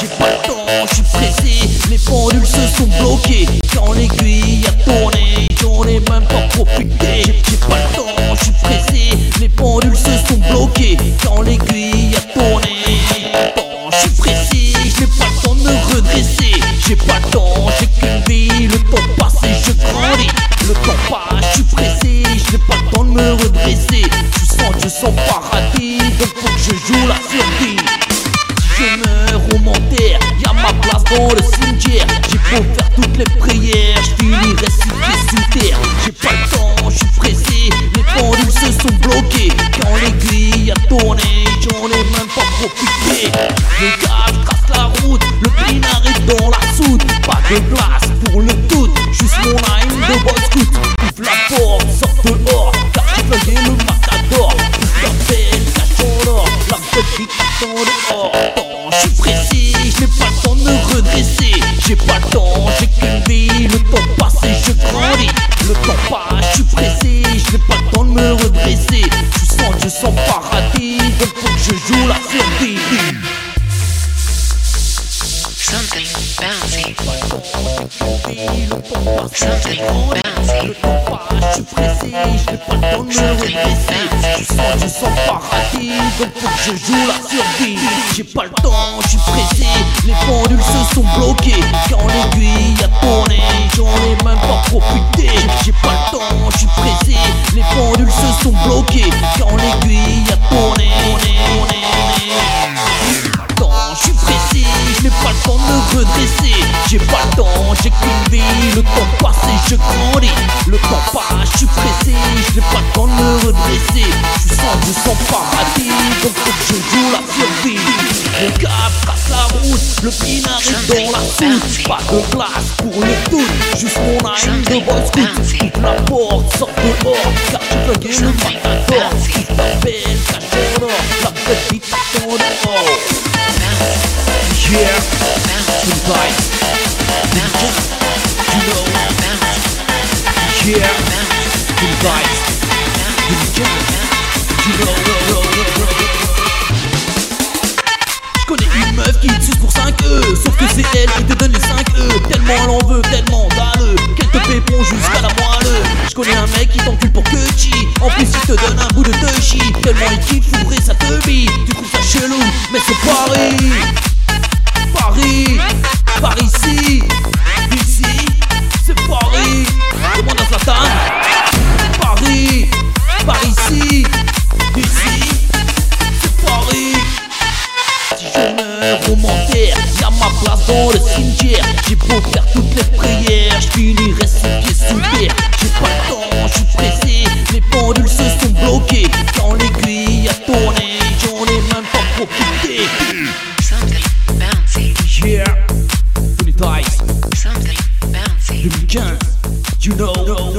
J'ai pas le temps, je suis pressé. Les pendules se sont bloquées quand l'aiguille a tourné. J'en ai même pas profité. J'ai pas le temps, je suis pressé. Les pendules se sont bloquées quand l'aiguille a tourné. J'ai pas le temps, je suis pressé. J'ai pas le temps de me redresser. J'ai pas le temps, j'ai qu'une vie. Le temps passe et je grandis. Le temps passe, je suis pressé. J'ai pas le temps de me redresser. Je sens paradis, donc faut que je joue la survie. Je meurs au menteur, y'a ma place dans le cimetière. J'ai beau faire toutes les prières, j'finirai sous terre. J'ai pas le temps, j'suis pressé, les pendules se sont bloquées. Quand l'aiguille a tourné, j'en ai même pas profité. Les gars, j'trace la route, le pin arrive dans la soute. Pas de place pour le tout, juste mon line de boy scout. Ouvre la porte, sors dehors, car j'ai flingué le matador. Je suis pressé, je n'ai pas le temps de me redresser. J'ai pas le temps, j'ai qu'une vie. Le temps passe et je grandis. Le temps passe, je suis pressé. Je n'ai pas le temps de me redresser. Je sens paradis. Donc faut que je joue la survie. Something bouncy. Something bouncy. Le temps passe, je suis pressé. Je n'ai pas le temps de me redresser. Je sens paradis, donc faut que je joue la survie. J'ai pas le temps, je suis pressé. Les pendules se sont bloquées quand l'aiguille a tourné. J'en ai même pas profité. J'ai pas le temps, je suis pressé. Les pendules se sont bloquées quand l'aiguille a tourné. J'ai pas le temps, je suis pressé. J'ai pas le temps de me redresser. J'ai pas le temps, j'ai qu'une vie. Le temps passe et je grandis. Le temps passe, je suis pressé. J'ai pas le temps de me redresser. Je sens paradis, donc faut que je joue la survie. Mon cap casse la route, le pin arrive dans la soute. Pas de place pour le tout, juste mon âme de boy scout. Ouvre la porte, sors dehors, car j'ai flingué le matador. Qui t'appelle, cache ton or, la petite t'attend dehors. Yeah, goodbye. You know, yeah, goodbye. J'connais une meuf qui te suce pour 5 œufs. Sauf que c'est elle qui te donne les 5 œufs. Tellement elle en veut, tellement dalleux, qu'elle te pépon jusqu'à la moelleux. J'connais un mec qui t'encule pour que chi. En plus il te donne un bout de teuchi. Tellement il kiffe fourrer sa teubie. Tu trouves ça chelou, mais c'est Paris. Paris, par ici. Ici, c'est Paris. Demande à Zlatan. Paris, par ici. Ici, c'est Paris. Si je meurs au menteur, y'a ma place dans le cimetière. J'ai beau faire toutes les prières, j'finirai sous pieds sous terre. J'ai pas le temps, j'suis pressé. Les pendules se sont bloquées quand l'aiguille a tourné. J'en ai même pas profité. Something bouncy. Yeah, 2015, you know.